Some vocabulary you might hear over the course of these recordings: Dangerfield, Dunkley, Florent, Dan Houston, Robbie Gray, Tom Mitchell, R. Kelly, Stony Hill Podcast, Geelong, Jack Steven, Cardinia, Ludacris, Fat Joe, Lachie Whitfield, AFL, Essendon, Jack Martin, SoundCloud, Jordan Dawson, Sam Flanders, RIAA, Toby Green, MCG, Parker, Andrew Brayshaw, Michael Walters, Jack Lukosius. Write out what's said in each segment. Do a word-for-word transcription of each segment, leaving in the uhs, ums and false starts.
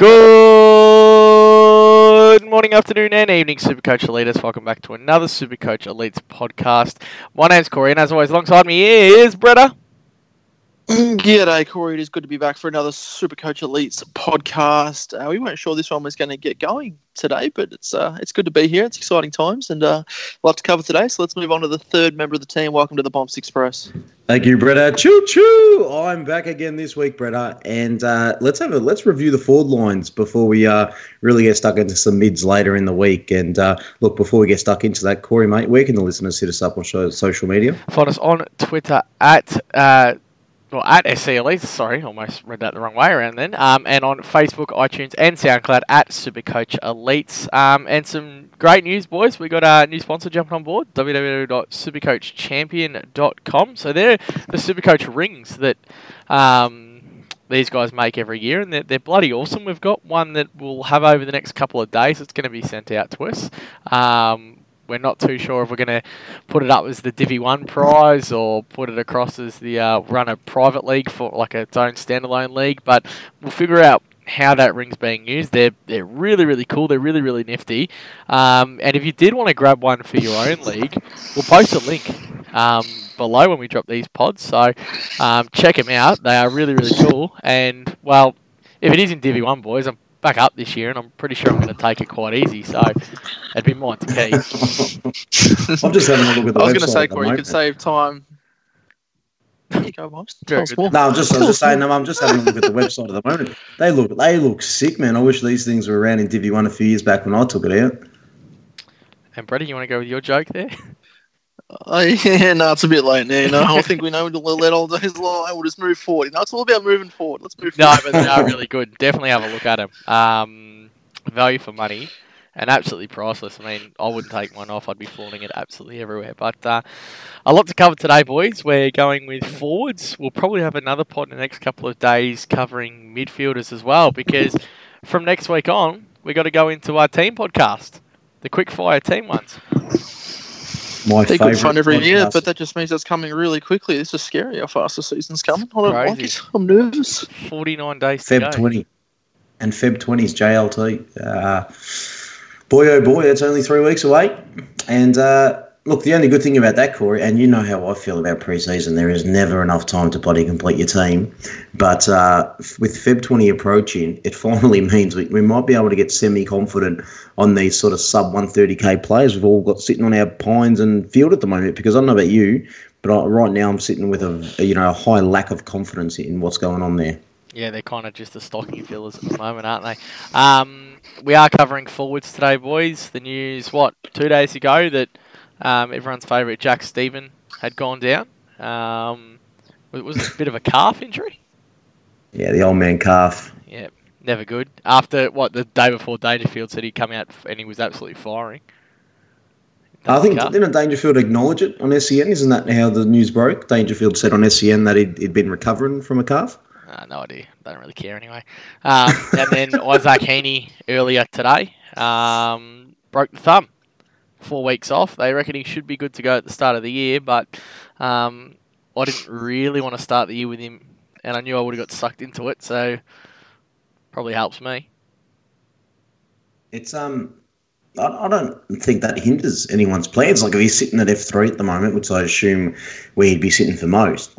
Good morning, afternoon and evening, Supercoach Elites. Welcome back to another Supercoach Elites podcast. My name's Corey, and as always, alongside me is Bretta. G'day, Corey. It is good to be back for another Supercoach Elites podcast. Uh, we weren't sure this one was going to get going today, but it's uh, it's good to be here. It's exciting times, and uh, a lot to cover today. So let's move on to the third member of the team. Welcome to the Bombs Express. Thank you, Bretta. Choo choo. I'm back again this week, Bretta, and uh, let's have a let's review the forward lines before we uh, really get stuck into some mids later in the week. And uh, look, before we get stuck into that, Corey, mate, where can the listeners hit us up on show, social media? Find us on Twitter at. Uh, Well, at S C N Elites, sorry, almost read that the wrong way around then. Um, and on Facebook, iTunes, and SoundCloud at Supercoach Elites. Um, and some great news, boys. We got a new sponsor jumping on board, w w w dot supercoach champion dot com. So they're the Supercoach rings that um, these guys make every year, and they're, they're bloody awesome. We've got one that we'll have over the next couple of days. It's going to be sent out to us. Um, We're not too sure if we're going to put it up as the Divvy one prize or put it across as the uh, run a private league for like its own standalone league, but we'll figure out how that ring's being used. They're they're really, really cool. They're really, really nifty. Um, and if you did want to grab one for your own league, we'll post a link um, below when we drop these pods. So um, check them out. They are really, really cool. And, well, if it is in Divvy one, boys, I'm back up this year, and I'm pretty sure I'm going to take it quite easy, so it'd be mine to keep. I'm just having a look at the I was going to say, Corey, you could save time. There you go, Mike. No, I'm just, I'm just saying, no, I'm just having a look at the website at the moment. They look, they look sick, man. I wish these things were around in Divvy one a few years back when I took it out. And, Brady, you want to go with your joke there? Oh, yeah, no, it's a bit late now. No, I think we know we'll let all those lie. We'll just move forward. No, it's all about moving forward. Let's move forward. No, but they are really good. Definitely have a look at them. Um, value for money and absolutely priceless. I mean, I wouldn't take one off. I'd be flaunting it absolutely everywhere. But uh, a lot to cover today, boys. We're going with forwards. We'll probably have another pod in the next couple of days covering midfielders as well, because from next week on, we've got to go into our team podcast, the quickfire team ones. My they could fun every podcast. year, but that just means it's coming really quickly. This is scary how fast the season's coming. I don't Crazy. like it. I'm nervous. forty-nine days to go. twenty And February twentieth is J L T. Uh, boy, oh boy, that's only three weeks away. And uh, look, the only good thing about that, Corey, and you know how I feel about preseason, there is never enough time to bloody complete your team. But uh, with February twentieth approaching, it finally means we, we might be able to get semi-confident on these sort of sub one thirty K players we've all got sitting on our pines and field at the moment, because I don't know about you, but I, right now I'm sitting with a, a you know a high lack of confidence in what's going on there. Yeah, they're kind of just the stocking fillers at the moment, aren't they? Um, we are covering forwards today, boys. The news, what, two days ago that um, everyone's favourite Jack Steven had gone down. Um, it was a bit of a calf injury. Yeah, the old man calf. Yeah. Never good. After, what, the day before Dangerfield said he'd come out and he was absolutely firing. That's I think, cut. Didn't Dangerfield acknowledge it on S C N? Isn't that how the news broke? Dangerfield said on S C N that he'd, he'd been recovering from a calf? Uh, no idea. Don't really care anyway. Um, and then Isaac Heeney earlier today um, broke the thumb. Four weeks off. They reckon he should be good to go at the start of the year, but um, I didn't really want to start the year with him, and I knew I would have got sucked into it, so... Probably helps me. It's um, I, I don't think that hinders anyone's plans. Like if he's sitting at F three at the moment, which I assume where he'd be sitting for most,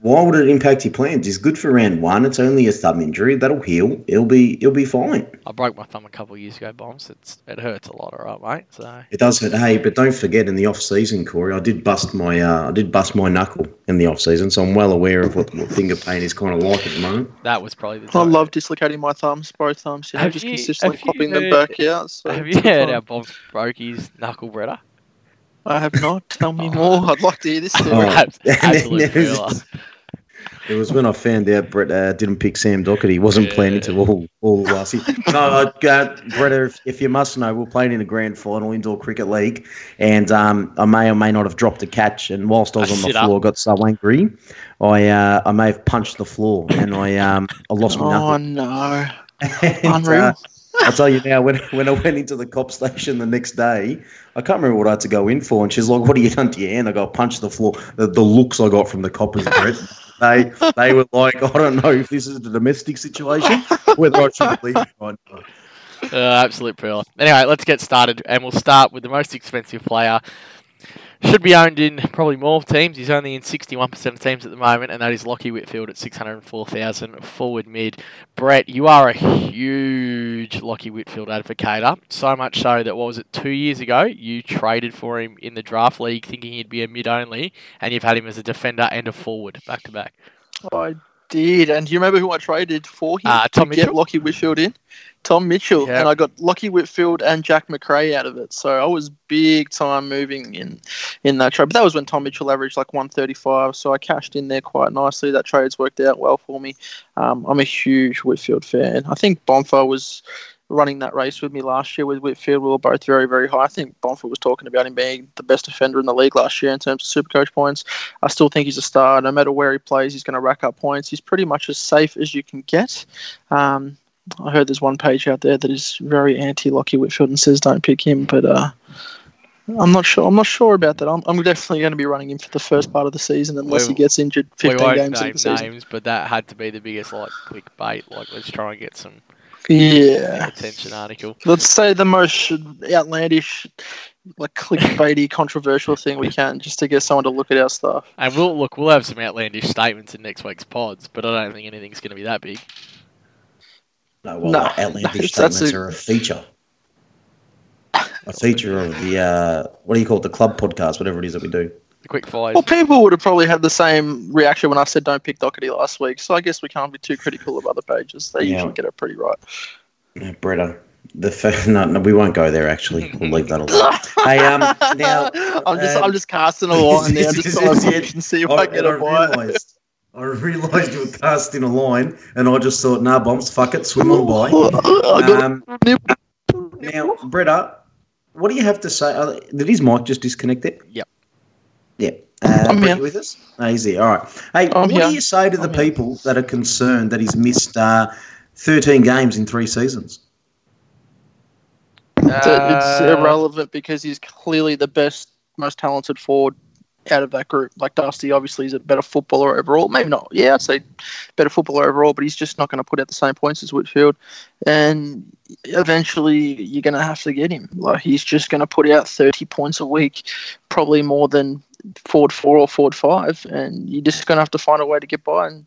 why would it impact your plans? He's good for round one. It's only a thumb injury. That'll heal. It'll be it'll be fine. I broke my thumb a couple of years ago, Bombs. It's it hurts a lot, all right, mate. So it does hurt. Hey, but don't forget in the off season, Corey, I did bust my uh, I did bust my knuckle in the off season, so I'm well aware of what, what finger pain is kind of like at the moment. That was probably the time. I love dislocating my thumbs, both thumbs. You know, have just you, consistently popping them back out. So have you heard how Bombs broke his knuckle, Bretta? I have not. Tell me more. I'd like to hear this story. Oh, absolute killer. It was when I found out Brett uh, didn't pick Sam Doherty. He wasn't yeah. planning to all all last year. No, uh, Brett, if, if you must know, we're playing in the grand final indoor cricket league, and um, I may or may not have dropped a catch. And whilst I was I on the floor, up. got so angry, I uh, I may have punched the floor, and I um I lost my knuckle. Oh no! And, Unreal. Uh, I'll tell you now, when when I went into the cop station the next day, I can't remember what I had to go in for, and she's like, "What have you done to your hand?" I go, "I punched the floor." The, the looks I got from the coppers, Brett. They they were like, I don't know if this is a domestic situation, whether I should believe it or not. Uh, absolute pearl. Anyway, let's get started, and we'll start with the most expensive player. Should be owned in probably more teams. He's only in sixty-one percent of teams at the moment, and that is Lachie Whitfield at six hundred four thousand forward mid. Brett, you are a huge Lachie Whitfield advocator, so much so that, what was it, two years ago, you traded for him in the draft league thinking he'd be a mid only, and you've had him as a defender and a forward back to back. I did, and do you remember who I traded for him uh, Tom to Mitchell? Get Lachie Whitfield in? Tom Mitchell, yeah. And I got Lachie Whitfield and Jack McRae out of it. So I was big time moving in in that trade. But that was when Tom Mitchell averaged like one thirty-five, so I cashed in there quite nicely. That trade's worked out well for me. Um, I'm a huge Whitfield fan. I think Bonford was running that race with me last year with Whitfield. We were both very, very high. I think Bonford was talking about him being the best defender in the league last year in terms of Supercoach points. I still think he's a star. No matter where he plays, he's going to rack up points. He's pretty much as safe as you can get. Um I heard there's one page out there that is very anti-Lachie Whitfield and says don't pick him, but uh, I'm not sure. I'm not sure about that. I'm, I'm definitely going to be running him for the first part of the season unless we, he gets injured. fifteen we won't games name of the names, but that had to be the biggest like clickbait. Like, let's try and get some yeah attention article. Let's say the most outlandish, like clickbaity, controversial thing we can, just to get someone to look at our stuff. And we'll look. We'll have some outlandish statements in next week's pods, but I don't think anything's going to be that big. No, well, no, outlandish no, statements a... are a feature. A feature of the, uh, what do you call it, the club podcast, whatever it is that we do. The quick flies. Well, people would have probably had the same reaction when I said don't pick Doherty last week, so I guess we can't be too critical of other pages. They yeah. usually get it pretty right. Yeah, Bretta. The fa- no, no, we won't go there. Actually, we'll leave that alone. Hey, um, now I'm just, um, I'm just casting a line there, just on the edge and see if I, I get a bite. I realised you were cast in a line, and I just thought, nah, bombs, fuck it, swim on by. Um, now, Bretta, what do you have to say? Did his mic just disconnect it? Yep. Yeah. Uh, I'm here. You with us? No, he's there. All right. Hey, I'm what here. do you say to the I'm people here. that are concerned that he's missed uh, thirteen games in three seasons? Uh, it's irrelevant because he's clearly the best, most talented forward out of that group. Like, Dusty obviously is a better footballer overall. Maybe not. Yeah, I'd say better footballer overall, but he's just not going to put out the same points as Whitfield. And eventually you're going to have to get him. Like, he's just going to put out thirty points a week, probably more than forward four or forward five. And you're just going to have to find a way to get by and,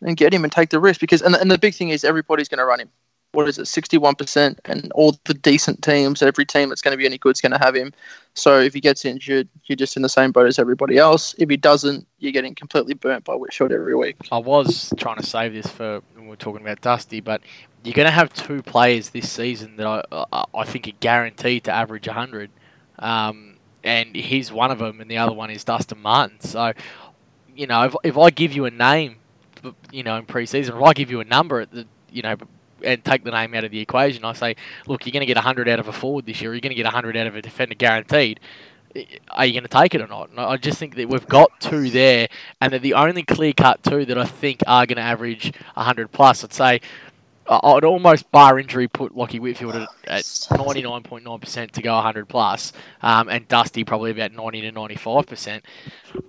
and get him and take the risk. Because and, and the big thing is everybody's going to run him. What is it, sixty-one percent, and all the decent teams, every team that's going to be any good is going to have him. So if he gets injured, you're just in the same boat as everybody else. If he doesn't, you're getting completely burnt by Whitfield every week. I was trying to save this for when we were talking about Dusty, but you're going to have two players this season that I, I, I think are guaranteed to average one hundred, um, and he's one of them, and the other one is Dustin Martin. So, you know, if, if I give you a name, you know, in pre-season, if I give you a number at the, you know, and take the name out of the equation, I say, look, you're going to get one hundred out of a forward this year, you're going to get one hundred out of a defender guaranteed. Are you going to take it or not? And I just think that we've got two there, and they're the only clear-cut two that I think are going to average one hundred plus. I'd say I'd almost, bar injury, put Lachie Whitfield at, at ninety-nine point nine percent to go one hundred plus, um, and Dusty probably about ninety to ninety-five percent.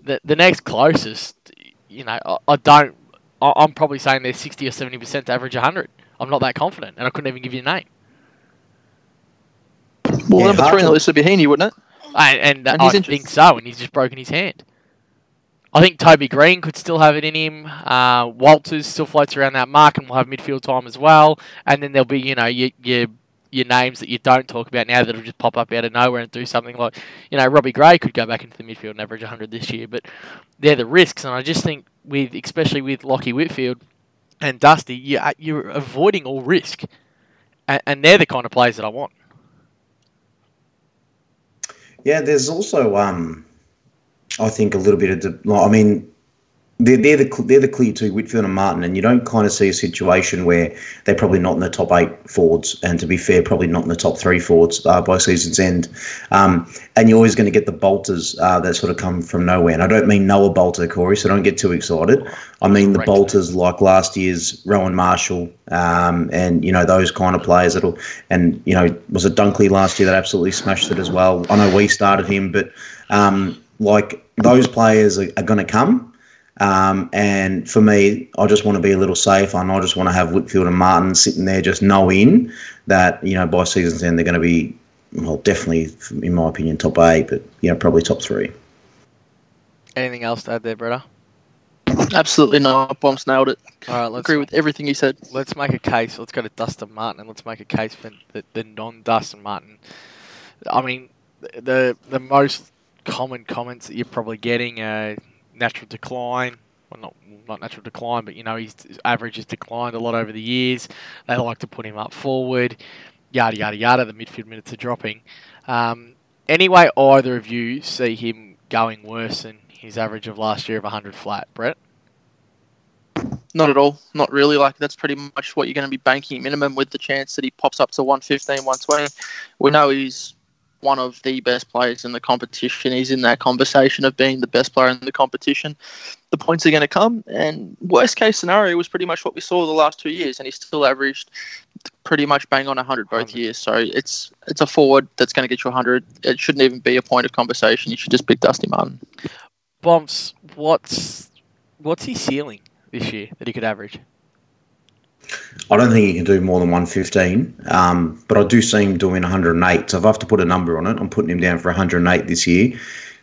The, the next closest, you know, I, I don't, I, I'm probably saying they're sixty or seventy percent to average one hundred. I'm not that confident, and I couldn't even give you a name. Well, yeah, number three on the list would be Heeney, wouldn't it? And, and, and I think so, and he's just broken his hand. I think Toby Green could still have it in him. Uh, Walters still floats around that mark, and will have midfield time as well. And then there'll be, you know, your your, your names that you don't talk about now that'll just pop up out of nowhere and do something like, you know, Robbie Gray could go back into the midfield and average one hundred this year. But they're the risks, and I just think with, especially with Lachie Whitfield and Dusty, you, you're avoiding all risk. And, and they're the kind of players that I want. Yeah, there's also, um, I think, a little bit of... I mean, they're, they're, the, they're the clear two, Whitfield and Martin, and you don't kind of see a situation where they're probably not in the top eight forwards, and to be fair, probably not in the top three forwards uh, by season's end. Um, and you're always going to get the bolters uh, that sort of come from nowhere. And I don't mean Noah Bolter, Corey, so don't get too excited. I mean the right. bolters like last year's Rowan Marshall, um, and, you know, those kind of players that'll... And, you know, was it Dunkley last year that absolutely smashed it as well? I know we started him, but, um, like, those players are, are going to come. Um, and for me, I just want to be a little safer, and I just want to have Whitfield and Martin sitting there just knowing that, you know, by season's end they're going to be, well, definitely, in my opinion, top eight, but, you know, probably top three. Anything else to add there, Bretta? Absolutely not. Bombs nailed it. All right, let's agree with everything he said. Let's make a case. Let's go to Dustin Martin, and let's make a case for the, the non-Dustin Martin. I mean, the the most common comments that you're probably getting are natural decline. Well, not not natural decline, but, you know, his average has declined a lot over the years. They like to put him up forward, yada, yada, yada. The midfield minutes are dropping. Um, anyway, either of you see him going worse than his average of last year of one hundred flat, Brett? Not at all. Not really. Like, that's pretty much what you're going to be banking minimum, with the chance that he pops up to one fifteen, one twenty. We know he's one of the best players in the competition. He's in that conversation of being the best player in the competition. The points are going to come, and worst case scenario was pretty much what we saw the last two years, and he still averaged pretty much bang on one hundred both one hundred years. So it's it's a forward that's going to get you one hundred. It shouldn't even be a point of conversation. You should just pick Dusty Martin. Bombs, what's what's his ceiling this year that he could average? I don't think he can do more than one fifteen, um, but I do see him doing one hundred eight. So if I have to put a number on it, I'm putting him down for one hundred eight this year.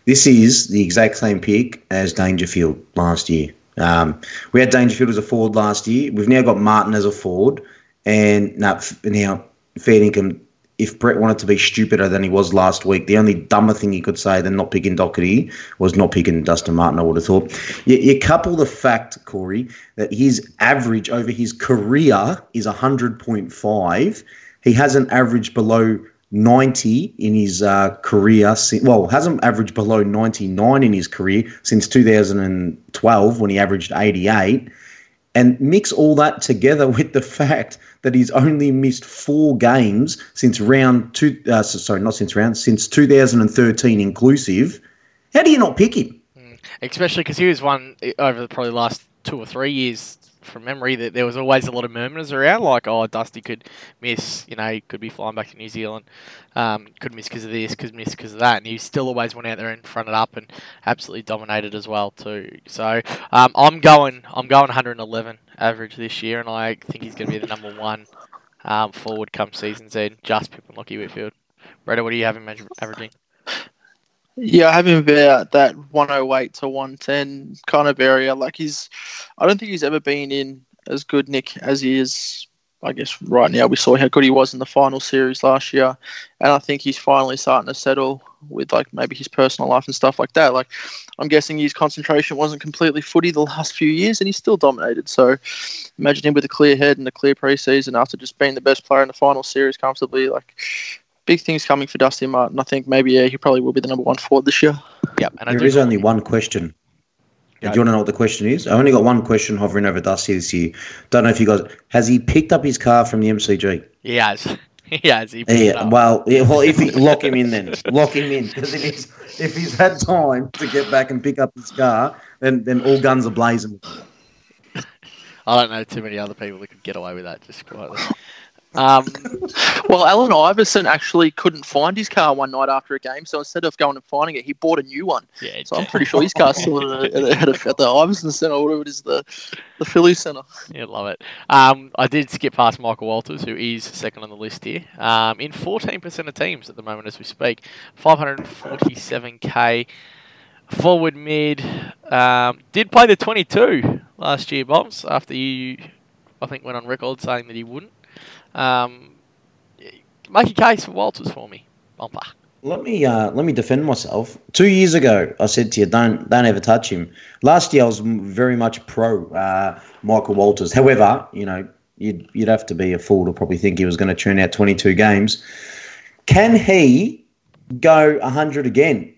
This is the exact same pick as Dangerfield last year. Um, we had Dangerfield as a forward last year. We've now got Martin as a forward. And now, now fair income, if Brett wanted to be stupider than he was last week, the only dumber thing he could say than not picking Doherty was not picking Dustin Martin, I would have thought. You, you couple the fact, Corey, that his average over his career is one hundred point five. He hasn't averaged below ninety in his uh, career. Well, hasn't averaged below ninety-nine in his career since two thousand twelve, when he averaged eighty-eight. And mix all that together with the fact that he's only missed four games since round two. Uh, sorry, not since round, since two thousand thirteen inclusive. How do you not pick him? Mm, especially because he was one over the probably last two or three years from memory that there was always a lot of murmurs around, like, oh, Dusty could miss, you know, he could be flying back to New Zealand, um, could miss because of this, could miss because of that, and he still always went out there and fronted up and absolutely dominated as well too. So um, I'm going, I'm going one eleven average this year, and I think he's going to be the number one um, forward come season's end, just pipping Lachie Whitfield. Bretta, what do you have him averaging? Yeah, I have him about that one oh eight to one ten kind of area. Like, he's, I don't think he's ever been in as good nick as he is, I guess, right now. We saw how good he was in the final series last year, and I think he's finally starting to settle with, like, maybe his personal life and stuff like that. Like, I'm guessing his concentration wasn't completely footy the last few years, and he still dominated. So imagine him with a clear head and a clear preseason after just being the best player in the final series comfortably. Like, big things coming for Dusty Martin. I think maybe yeah, he probably will be the number one forward this year. Yep. And I there is only one question. Yeah. Do you want to know what the question is? I only got one question hovering over Dusty this year. Don't know if you guys... Has he picked up his car from the M C G? He has. He has. He picked yeah, it up. Well, yeah, well, if he, lock him in then. Lock him in. Because if he's, if he's had time to get back and pick up his car, then, then all guns are blazing. I don't know too many other people that could get away with that, just quietly. Um, well, Allen Iverson actually couldn't find his car one night after a game, so instead of going and finding it, he bought a new one. Yeah, so I'm pretty sure his car's still at the, at the, at the Iverson Centre, or whatever it is, the, the Philly Centre. Yeah, love it. Um, I did skip past Michael Walters, who is second on the list here, um, in fourteen percent of teams at the moment as we speak. five forty-seven K forward mid. Um, did play the twenty-two last year, Bombs, after you, I think, went on record saying that he wouldn't. Um, make a case for Walters for me, Bumper. Let me uh, let me defend myself. Two years ago, I said to you, don't don't ever touch him. Last year, I was very much pro uh, Michael Walters. However, you know, you'd you'd have to be a fool to probably think he was going to churn out twenty-two games. Can he go one hundred again?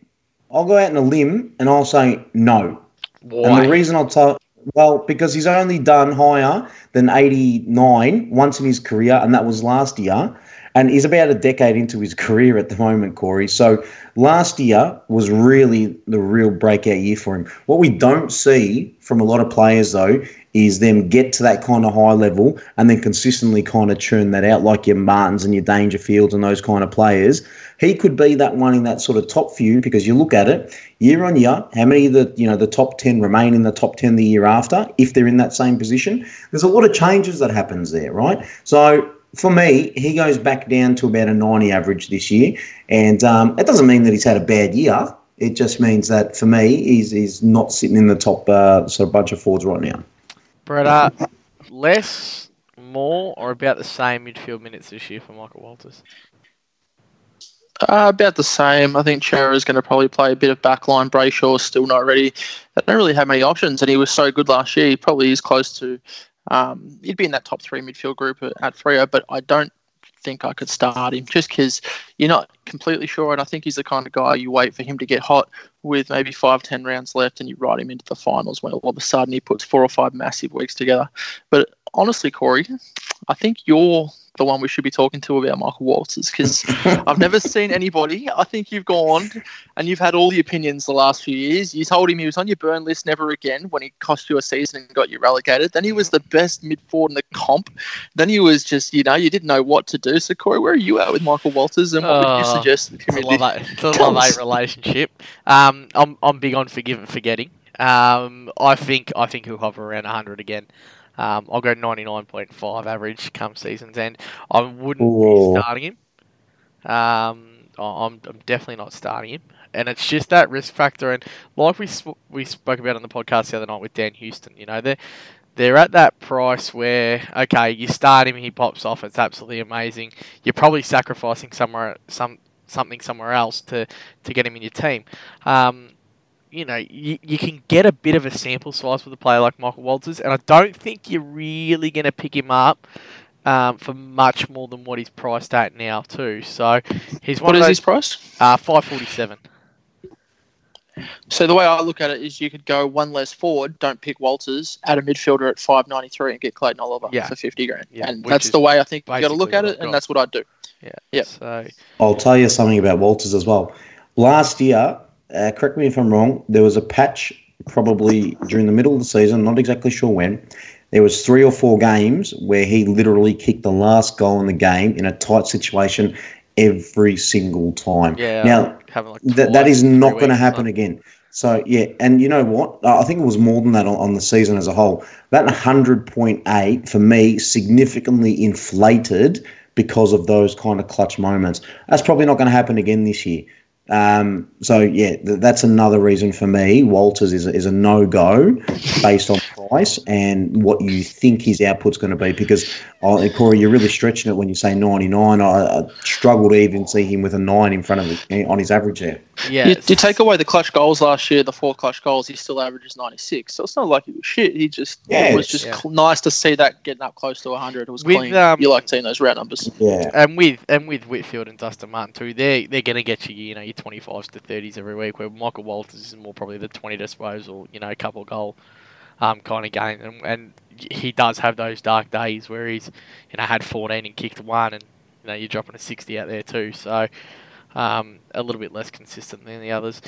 I'll go out on a limb and I'll say no. Why? And the reason I'll tell. Well, because he's only done higher than eighty-nine once in his career, and that was last year. And he's about a decade into his career at the moment, Corey. So last year was really the real breakout year for him. What we don't see from a lot of players, though, is them get to that kind of high level and then consistently kind of churn that out, like your Martins and your Dangerfields and those kind of players. He could be that one in that sort of top few, because you look at it year on year, how many of the, you know, the top ten remain in the top ten the year after if they're in that same position. There's a lot of changes that happens there, right? So for me, he goes back down to about a ninety average this year, and um, it doesn't mean that he's had a bad year. It just means that, for me, he's, he's not sitting in the top uh, sort of bunch of forwards right now. Bretta, less, more, or about the same midfield minutes this year for Michael Walters? Uh, about the same. I think Chera is going to probably play a bit of backline. Brayshaw still not ready. They don't really have many options, and he was so good last year. He probably is close to... Um, he'd be in that top three midfield group at Freo, but I don't think I could start him just because you're not completely sure, and I think he's the kind of guy you wait for him to get hot with maybe five, ten rounds left, and you ride him into the finals when all of a sudden he puts four or five massive weeks together. But honestly, Corey, I think you're the one we should be talking to about Michael Walters, because I've never seen anybody. I think you've gone and you've had all the opinions the last few years. You told him he was on your burn list, never again, when he cost you a season and got you relegated. Then he was the best mid-forward in the comp. Then he was just, you know, you didn't know what to do. So, Corey, where are you at with Michael Walters, and what uh, would you suggest to the community? It's a love-hate relationship. Um, I'm I'm big on forgive and forgetting. Um, I think I think he'll hover around one hundred again. Um, I'll go ninety-nine point five average come season's end. I wouldn't Whoa. be starting him. Um, I'm, I'm definitely not starting him. And it's just that risk factor. And like we sp- we spoke about on the podcast the other night with Dan Houston, you know, they're, they're at that price where, okay, you start him, he pops off, it's absolutely amazing. You're probably sacrificing somewhere, some something somewhere else to, to get him in your team. Um You know, you, you can get a bit of a sample size with a player like Michael Walters, and I don't think you're really going to pick him up um, for much more than what he's priced at now, too. So he's one what of those, is his price? Uh, five forty-seven. So the way I look at it is, you could go one less forward, don't pick Walters, add a midfielder at five ninety-three and get Clayton Oliver yeah. for fifty grand. Yeah, and that's the way I think you got to look at it, and that's what I'd do. Yeah. Yep. So I'll tell you something about Walters as well. Last year. Uh, correct me if I'm wrong, there was a patch probably during the middle of the season, not exactly sure when, there was three or four games where he literally kicked the last goal in the game in a tight situation every single time. Yeah, now, like th- that is not going to happen again. So, yeah, and you know what? I think it was more than that on, on the season as a whole. That one hundred point eight, for me, significantly inflated because of those kind of clutch moments. That's probably not going to happen again this year. Um, so yeah, th- that's another reason for me. Walters is a, is a no-go based on price and what you think his output's going to be. Because uh, Corey, you're really stretching it when you say ninety-nine. I, I struggle to even see him with a nine in front of his, on his average there. Yeah, you, you take away the clutch goals last year, the four clutch goals, he still averages ninety-six. So it's not like he was shit. He just yeah, it was just yeah. cl- nice to see that getting up close to one hundred. It was with, clean. Um, you like seeing those round numbers. Yeah, and with and with Whitfield and Dustin Martin too, they they're going to get you. You know. twenty-fives to thirties every week, where Michael Walters is more probably the twenty disposal, you know, a couple goal um, kind of game. And, and he does have those dark days where he's, you know, had fourteen and kicked one, and, you know, you're dropping a sixty out there too. So um, a little bit less consistent than the others.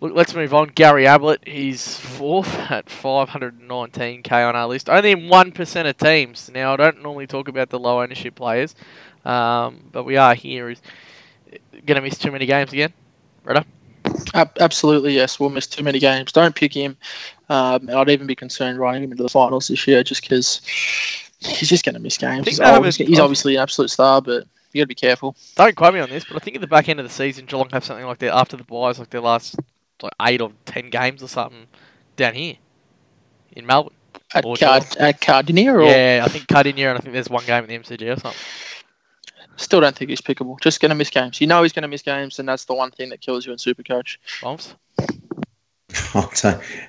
Look, let's move on. Gary Ablett, he's fourth at five nineteen K on our list. Only in one percent of teams. Now, I don't normally talk about the low ownership players, um, but we are here. Is going to miss too many games again? Right up. Absolutely, yes. We'll miss too many games. Don't pick him. Um, and I'd even be concerned riding him into the finals this year just because he's just going to miss games. He's, always, a, he's obviously an absolute star, but you got to be careful. Don't quote me on this, but I think at the back end of the season, Geelong have something like their after the buys, like their last like eight or ten games or something down here in Melbourne. At, Card- at Cardinia? Or? Yeah, I think Cardinia, and I think there's one game at the M C G or something. Still don't think he's pickable. Just going to miss games. You know he's going to miss games, and that's the one thing that kills you in Supercoach.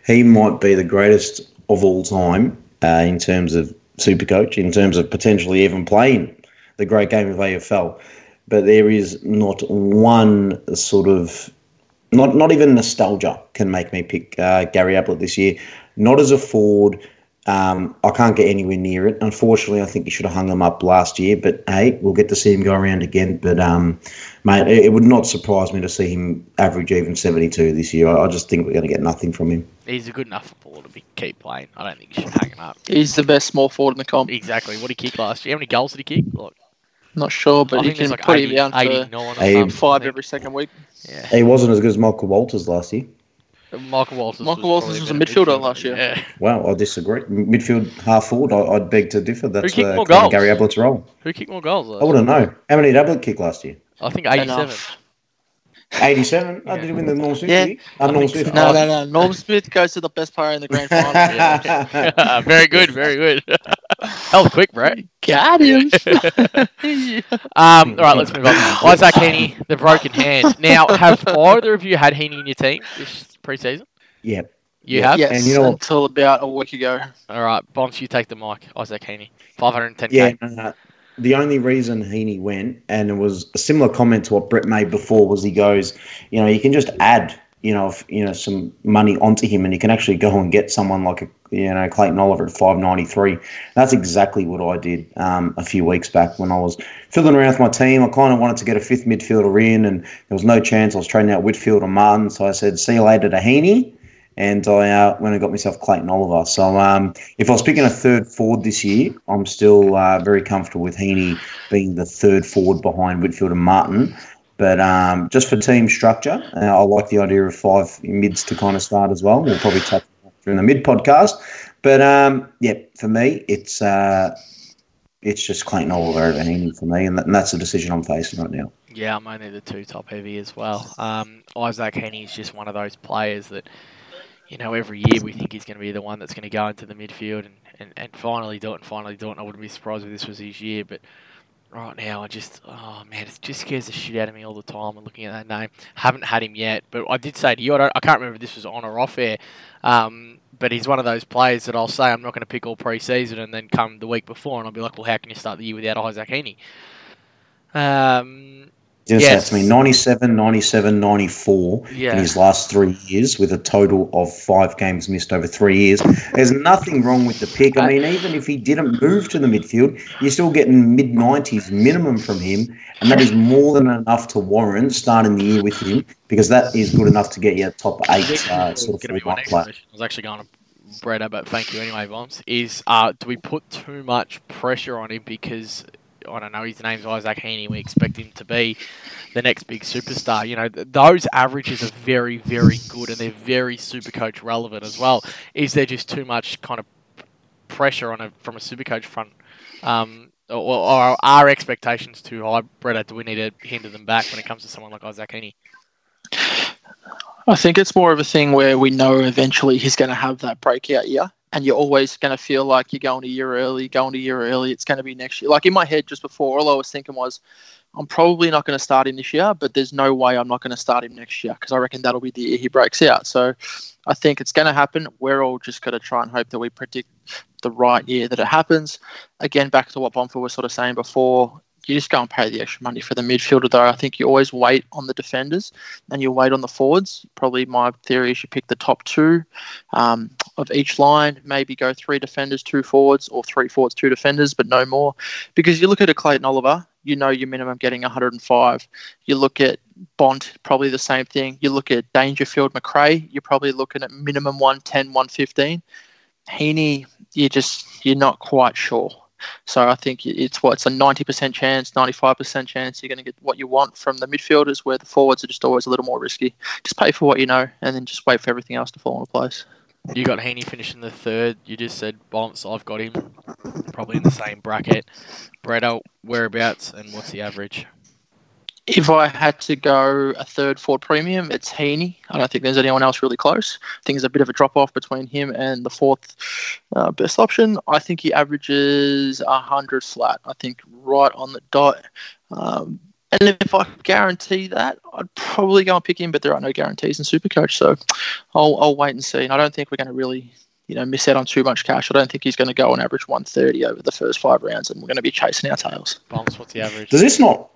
He might be the greatest of all time uh, in terms of Supercoach, in terms of potentially even playing the great game of A F L. But there is not one sort of... Not, not even nostalgia can make me pick uh, Gary Ablett this year. Not as a forward... Um, I can't get anywhere near it. Unfortunately, I think you should have hung him up last year, but hey, we'll get to see him go around again. But, um, mate, it, it would not surprise me to see him average even seventy-two this year. I, I just think we're going to get nothing from him. He's a good enough footballer to be, keep playing. I don't think you should hang him up. He's the best small forward in the comp. Exactly. What did he kick last year? How many goals did he kick? Like, not sure, but I he can like put eighty, him down to five every second week. Yeah. He wasn't as good as Michael Walters last year. Michael Walters, Michael was, Walters was a midfielder midfield. last year. Yeah. Wow, I disagree. Midfield half forward, I, I'd beg to differ. That's Who kicked uh, more goals? Gary Ablett's role. Who kicked more goals? Last I wouldn't year? know. How many did Ablett kick last year? I think eighty-seven. eighty-seven? I did he win the Norm Smith? Yeah. Uh, Norm Smith. So. No, no, no. Norm Smith goes to the best player in the grand final. Yeah. Very good, very good. Hell, quick, bro. Got him. um, all right, let's move on. Isaac Heeney, the broken hand. Now, have either of you had Heeney in your team this pre-season? Yeah. You yeah. have? Yes, and you know, until about a week ago. All right, Bonford, you take the mic. Isaac Heeney, five hundred ten K. Yeah, uh, the only reason Heeney went, and it was a similar comment to what Brett made before, was he goes, you know, you can just add, you know, if, you know, some money onto him, and you can actually go and get someone like, a, you know, Clayton Oliver at five ninety-three. That's exactly what I did um, a few weeks back when I was fiddling around with my team. I kind of wanted to get a fifth midfielder in, and there was no chance. I was trading out Whitfield or Martin, so I said, see you later to Heeney. And I uh, went and got myself Clayton Oliver. So um, if I was picking a third forward this year, I'm still uh, very comfortable with Heeney being the third forward behind Whitfield and Martin. But um, just for team structure, uh, I like the idea of five mids to kind of start as well. We'll probably touch on that during the mid podcast. But um, yeah, for me, it's uh, it's just Clayton Oliver over Heeney for me, and, that, and that's the decision I'm facing right now. Yeah, I'm only the two top heavy as well. Um, Isaac Heeney is just one of those players that, you know, every year we think he's going to be the one that's going to go into the midfield and, and, and finally do it and finally do it. And I wouldn't be surprised if this was his year. But right now, I just, oh man, it just scares the shit out of me all the time. And looking at that name, haven't had him yet. But I did say to you, I, don't, I can't remember if this was on or off air, um, but he's one of those players that I'll say I'm not going to pick all pre-season and then come the week before and I'll be like, well, how can you start the year without Isaac Heeney? Um... Just yes. That to me, ninety-seven, ninety-seven, ninety-four yeah. in his last three years with a total of five games missed over three years. There's nothing wrong with the pick. I mean, even if he didn't move to the midfield, you're still getting mid nineties minimum from him, and that is more than enough to warrant starting the year with him because that is good enough to get you a top eight uh, sort of forward player. I was actually going to Bretta, but thank you anyway, Bombs, is uh, do we put too much pressure on him because – I don't know, his name's Isaac Heeney. We expect him to be the next big superstar. You know, th- those averages are very, very good and they're very Supercoach relevant as well. Is there just too much kind of pressure on a, from a Supercoach front? Um, or, or are our expectations too high, Bretta? Do we need to hinder them back when it comes to someone like Isaac Heeney? I think it's more of a thing where we know eventually he's going to have that breakout year. And you're always going to feel like you're going a year early, going a year early. It's going to be next year. Like in my head just before, all I was thinking was, I'm probably not going to start him this year, but there's no way I'm not going to start him next year because I reckon that'll be the year he breaks out. So I think it's going to happen. We're all just going to try and hope that we predict the right year that it happens. Again, back to what Bonford was sort of saying before, you just go and pay the extra money for the midfielder, though. I think you always wait on the defenders and you wait on the forwards. Probably my theory is you pick the top two Um of each line, maybe go three defenders, two forwards, or three forwards, two defenders, but no more. Because you look at a Clayton Oliver, you know your minimum getting one hundred and five. You look at Bond, probably the same thing. You look at Dangerfield, McRae, you're probably looking at minimum one ten, one fifteen. Heeney, you just, you're not quite sure. So I think it's what it's a ninety percent chance, ninety-five percent chance you're going to get what you want from the midfielders, where the forwards are just always a little more risky. Just pay for what you know and then just wait for everything else to fall into place. You got Heeney finishing the third. You just said, Bombs, I've got him. Probably in the same bracket. Bretta, whereabouts, and what's the average? If I had to go a third forward premium, it's Heeney. I don't think there's anyone else really close. I think there's a bit of a drop-off between him and the fourth uh, best option. I think he averages one hundred flat. I think right on the dot. Um, and if I guarantee that, I'd probably go and pick him, but there are no guarantees in Supercoach, so I'll, I'll wait and see. And I don't think we're going to really, you know, miss out on too much cash. I don't think he's going to go on average one thirty over the first five rounds, and we're going to be chasing our tails. Bombs, what's the average? Does this not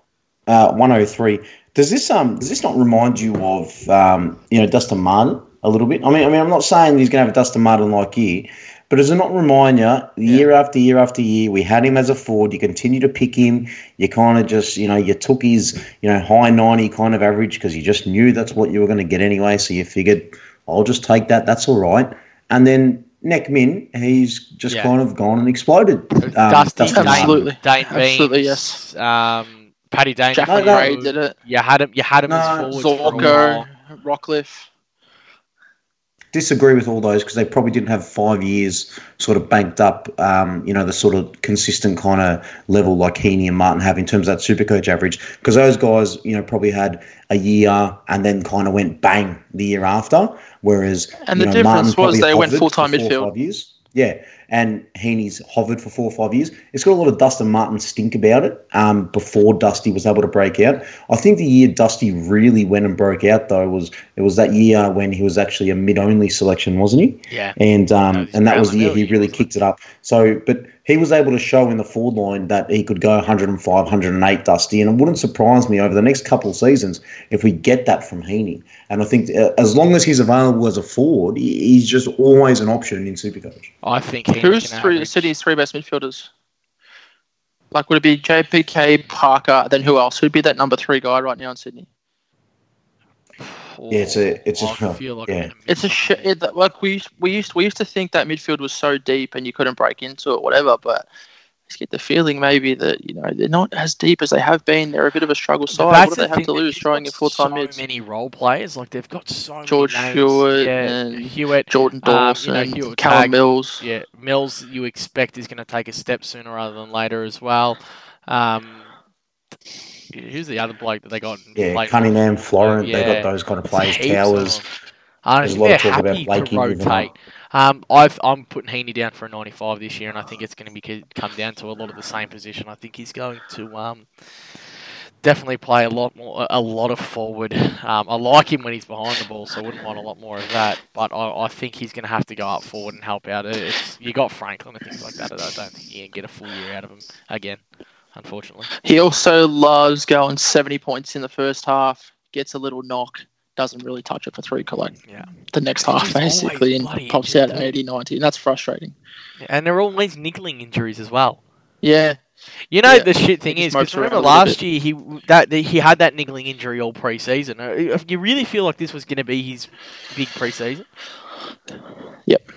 uh, one oh three? Does this um does this not remind you of um you know Dustin Martin a little bit? I mean, I mean, I'm not saying he's going to have a Dustin Martin like year, But does it not remind you, yeah. year after year after year, we had him as a forward. You continue to pick him. You kind of just, you know, you took his, you know, high ninety kind of average because you just knew that's what you were going to get anyway. So you figured, I'll just take that. That's all right. And then Neck Min, he's just yeah. kind of gone and exploded. Um, Dusty, Dusty, absolutely, Dane Beams, absolutely, yes. Um, Paddy Dane, Jack Gray did it. You had him. You had him no, as forward. Zorko, for Rockcliffe. Disagree with all those because they probably didn't have five years sort of banked up, um, you know, the sort of consistent kind of level like Heeney and Martin have in terms of that Supercoach average, because those guys, you know, probably had a year and then kind of went bang the year after, whereas and the know, difference Martin was they went full-time midfield. Years. Yeah, and Heeney's hovered for four or five years. It's got a lot of Dustin Martin stink about it um, before Dusty was able to break out. I think the year Dusty really went and broke out, though, was it was that year when he was actually a mid-only selection, wasn't he? Yeah. And um, no, and that was the year he really kicked it up. So, but he was able to show in the forward line that he could go one oh five, one oh eight, Dusty, and it wouldn't surprise me over the next couple of seasons if we get that from Heeney. And I think uh, as long as he's available as a forward, he's just always an option in Supercoach. I think he Who's three, the city's three best midfielders? Like, would it be J P K, Parker, then who else? Who'd be that number three guy right now in Sydney? Yeah, it's a it's I a feel like yeah. it's a sh- it, like we we used we used to think that midfield was so deep and you couldn't break into it, whatever. But I just get the feeling maybe that you know they're not as deep as they have been. They're a bit of a struggle side. That's what do the they have to lose trying at full time so mids? Many role players like they've got so George many Stewart yeah, and Hewitt, Jordan Dawson, um, you know, Callum Tag, Mills. Yeah, Mills you expect is going to take a step sooner rather than later as well. Um, Who's the other bloke that they got? Yeah, Cunningham, Florent. Yeah. They got those kind of players. Towers. There's a lot of talk about Blakey moving on. Um, I've, I'm putting Heeney down for a ninety-five this year, and I think it's going to be come down to a lot of the same position. I think he's going to um, definitely play a lot more, a lot of forward. Um, I like him when he's behind the ball, so I wouldn't want a lot more of that. But I, I think he's going to have to go up forward and help out. It's, you got Franklin and things like that. I don't think you can get a full year out of him again. Unfortunately, he also loves going seventy points in the first half. Gets a little knock, doesn't really touch it for three. Cologne, yeah. The next half he's basically, and pops out at eighty, ninety, and that's frustrating. Yeah, and they're always niggling injuries as well. Yeah, you know yeah. the shit thing is because remember last year he that he had that niggling injury all pre-season. You really feel like this was going to be his big pre-season. Yep,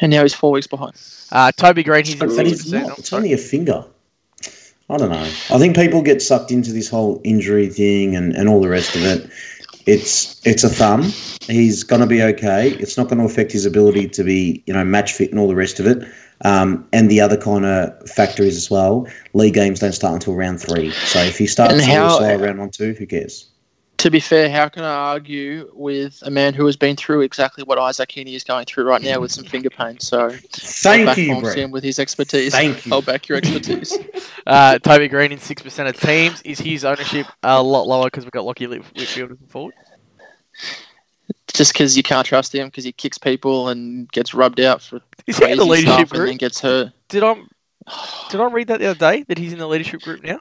and now he's four weeks behind. Uh, Toby Green, he's it's, in it's, not, it's only a finger. I don't know. I think people get sucked into this whole injury thing and, and all the rest of it. It's it's a thumb. He's going to be okay. It's not going to affect his ability to be, you know, match fit and all the rest of it. Um, and the other kind of factor is as well, league games don't start until round three. So if he starts how, slow, round one, two, who cares? To be fair, how can I argue with a man who has been through exactly what Isaac Heeney is going through right now with some finger pain? So thank you, Brett. Him with his expertise. Thank you. I'll back your expertise. uh, Toby Green in six percent of teams. Is his ownership a lot lower because we've got Lachie Whitfield as a forward? Just because you can't trust him because he kicks people and gets rubbed out for is crazy he in the leadership stuff group? And then gets hurt. Did I, did I read that the other day, that he's in the leadership group now?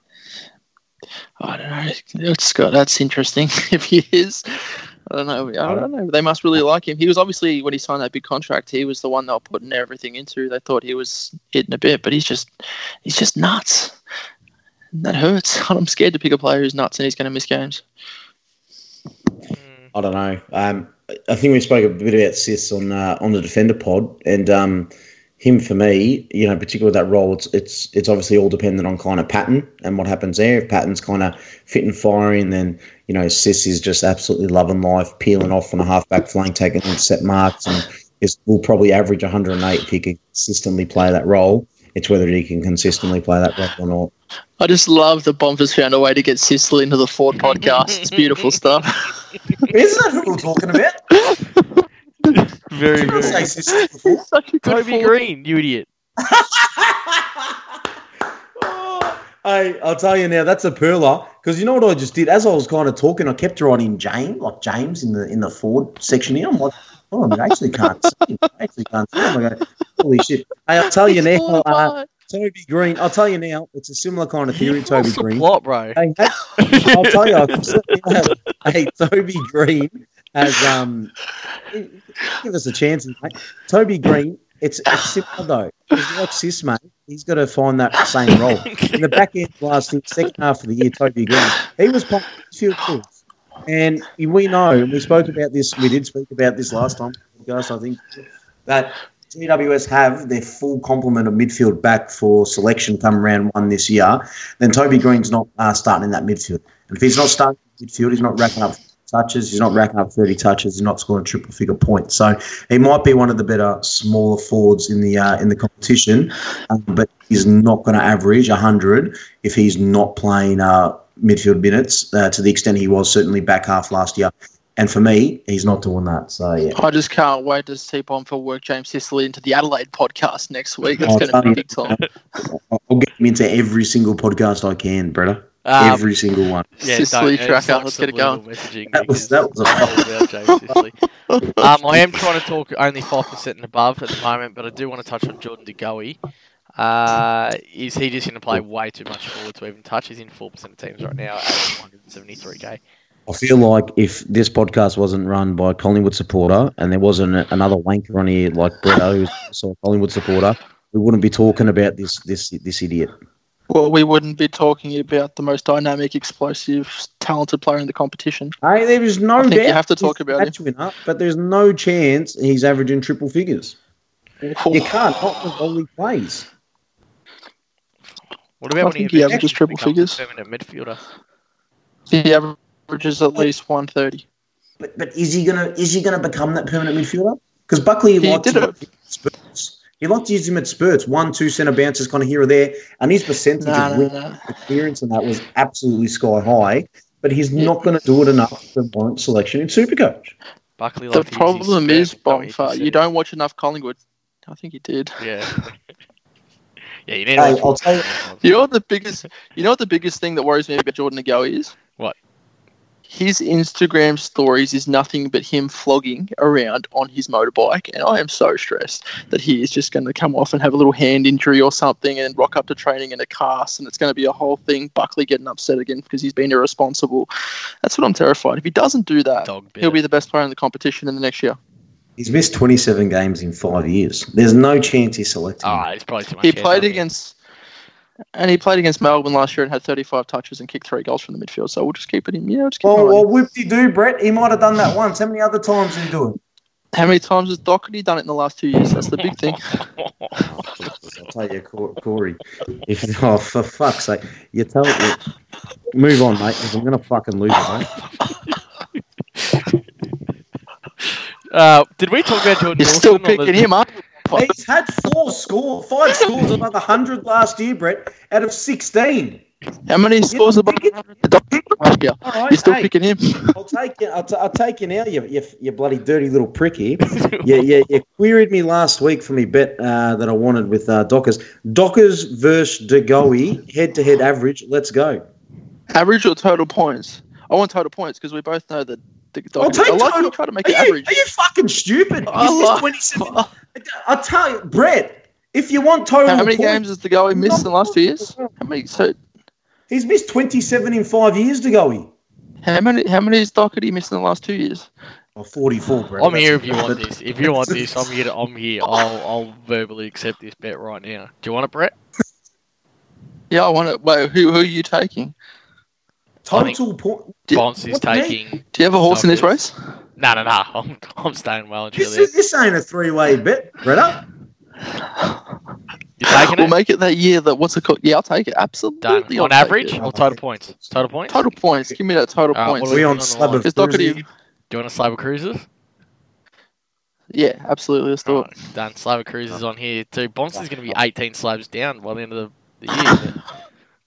I don't know, Scott. That's interesting. If he is, I don't know. I don't know. They must really like him. He was obviously when he signed that big contract, he was the one they were putting everything into. They thought he was hitting a bit, but he's just, he's just nuts. And that hurts. I'm scared to pick a player who's nuts and he's going to miss games. I don't know. Um, I think we spoke a bit about Sis on uh, on the Defender pod, and um, him for me, you know, particularly with that role, it's it's it's obviously all dependent on kind of Patton and what happens there. If Patton's kind of fit and firing, then, you know, Sis is just absolutely loving life, peeling off on a half-back flank, taking set marks, and is, will probably average one oh eight if he can consistently play that role. It's whether he can consistently play that role or not. I just love that Bonford's found a way to get Sicily into the Ford podcast. It's beautiful stuff. Isn't that what we're talking about? Very, very. He's such a Toby Green, you idiot. oh, I, I'll tell you now, that's a pearler. Because you know what I just did? As I was kind of talking, I kept writing James, like James in the in the Ford section here. I'm like, oh, I actually can't see. I actually can't see. I'm like, holy shit. Hey, I'll tell you it's now, uh, Toby Green. I'll tell you now, it's a similar kind of theory, Toby Green. Plot, bro. Hey, I'll tell you, I hey, Toby Green. As um, give us a chance, mate. Toby Green It's, it's similar, though. Because like Sis, mate, he's got to find that same role. In the back end last year, second half of the year, Toby Green, he was playing field tools. And we know, and we spoke about this, we did speak about this last time, guys, I think, that G W S have their full complement of midfield back for selection come round one this year, then Toby Green's not uh, starting in that midfield. And if he's not starting in midfield, he's not racking up touches, he's not racking up thirty touches, he's not scoring triple figure points. So he might be one of the better smaller forwards in the uh, in the competition, um, but he's not going to average one hundred if he's not playing uh, midfield minutes uh, to the extent he was certainly back half last year. And for me, he's not doing that. So yeah, I just can't wait to see Bonford work James Sicily into the Adelaide podcast next week. It's going to be big time. I'll get him into every single podcast I can, Bretta. Um, every single one. Yeah, Sicily tracker. Like let's get it going. That was, that was a James um, I am trying to talk only five percent and above at the moment, but I do want to touch on Jordan De Goey. Uh, is he just going to play way too much forward to even touch? He's in four percent of teams right now at one hundred seventy-three K. I feel like if this podcast wasn't run by a Collingwood supporter and there wasn't a, another wanker on here like Bretto, who's also a Collingwood supporter, we wouldn't be talking about this this this idiot. Well, we wouldn't be talking about the most dynamic, explosive, talented player in the competition. Hey, there is no I think doubt you have to talk about it. Winner, but there's no chance he's averaging triple figures. Oh. You can't. Not with all he plays. What about I when think he, he averages triple figures? Permanent midfielder. He averages. Which is at least one thirty. But but is he gonna is he gonna become that permanent midfielder? Because Buckley he liked him at spurts. He liked to use him at spurts, one, two centre bounces kind of here or there, and his percentage nah, of nah, nah. appearance in that was absolutely sky high. But he's yeah. not gonna do it enough to warrant selection in Supercoach. Buckley the problem is, Bonfire, you don't watch enough Collingwood. I think he did. Yeah. yeah, you need hey, I'll tell you. You know what the biggest you know what the biggest thing that worries me about Jordan De Goey is? What? His Instagram stories is nothing but him flogging around on his motorbike, and I am so stressed that he is just going to come off and have a little hand injury or something and rock up to training in a cast, and it's going to be a whole thing. Buckley getting upset again because he's been irresponsible. That's what I'm terrified. If he doesn't do that, he'll be the best player in the competition in the next year. He's missed twenty-seven games in five years. There's no chance he's selected. Ah, it's probably too much. He played against... And he played against Melbourne last year and had thirty-five touches and kicked three goals from the midfield. So we'll just keep it in. Yeah, just keep oh, well, whoop-de-doo, Brett. He might have done that once. How many other times did he do it? How many times has Doherty done it in the last two years? That's the big thing. I'll tell you, Corey. If, oh, for fuck's sake. You tell it. Move on, mate, because I'm going to fucking lose it, mate. uh, did we talk about Jordan You're Wilson still picking the- him up? He's had four scores, five scores above one hundred last year, Brett, out of sixteen. How many scores above one hundred last year? You're still hey, picking him. I'll take you, I'll t- I'll take you now, you, you, you bloody dirty little prick here. you, you, you queried me last week for me bet uh, that I wanted with uh, Dockers. Dockers versus De Goey, head-to-head average, let's go. Average or total points? I want total points because we both know that. I'll take I like total. Try to make are, it you, average. Are you fucking stupid? I twenty-seven. I'll tell you, Brett, if you want total How many points, games has De Goey missed in the last few years? How many? So he's missed twenty-seven in five years, De Goey. How many How many has Doherty missed in the last two years? Well, forty-four, Brett. I'm here if you want this. If you want this, I'm here. To, I'm here. I'll, I'll verbally accept this bet right now. Do you want it, Brett? Yeah, I want it. Wait, who, who are you taking? Total point. Bonds is taking. Name? Do you have a horse in this race? No, no, no. I'm, I'm staying well and truly. This, this ain't a three-way bet, Bretta. You're taking we'll it? Make it that year. That what's it called? Yeah, I'll take it. Absolutely. Done. On average or total points? Total points. Total points. Give me that total uh, points. Are we on slab of cruises? Do you want a slab of cruises? Yeah, absolutely. Let's do it. Right, done. Slab of cruises on here too. Bonds is going to be eighteen slabs down by the end of the, the year.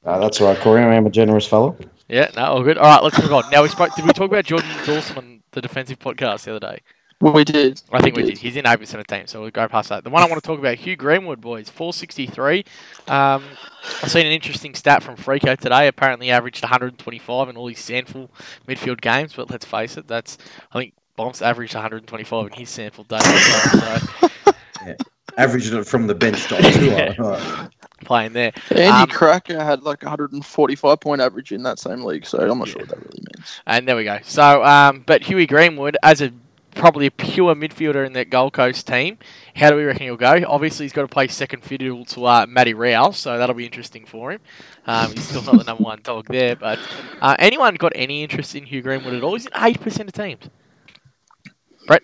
Uh, that's all right, Corey. I am a generous fellow. Yeah, no, all good. All right, let's move on. Now, we spoke. Did we talk about Jordan Dawson on the defensive podcast the other day? Well, we did. I think we, we did. did. He's in eight percent of teams, so we'll go past that. The one I want to talk about, Hugh Greenwood, boys, four sixty-three. Um, I've seen an interesting stat from Frico today. Apparently averaged one hundred twenty-five in all his sample midfield games, but let's face it, that's I think Bombs averaged one hundred twenty-five in his sample days. So. Yeah. Averaged it from the bench top too. Yeah. Right. Playing there. Andy um, Cracker had like one hundred forty-five point average in that same league, so I'm not yeah. sure what that really means. And there we go. So, um, but Huey Greenwood, as a probably a pure midfielder in that Gold Coast team. How do we reckon he'll go? Obviously, he's got to play second fiddle to uh, Matty Rao, so that'll be interesting for him. Um, he's still not the number one dog there, but uh, anyone got any interest in Hugh Greenwood at all? He's in eight percent of teams. Brett?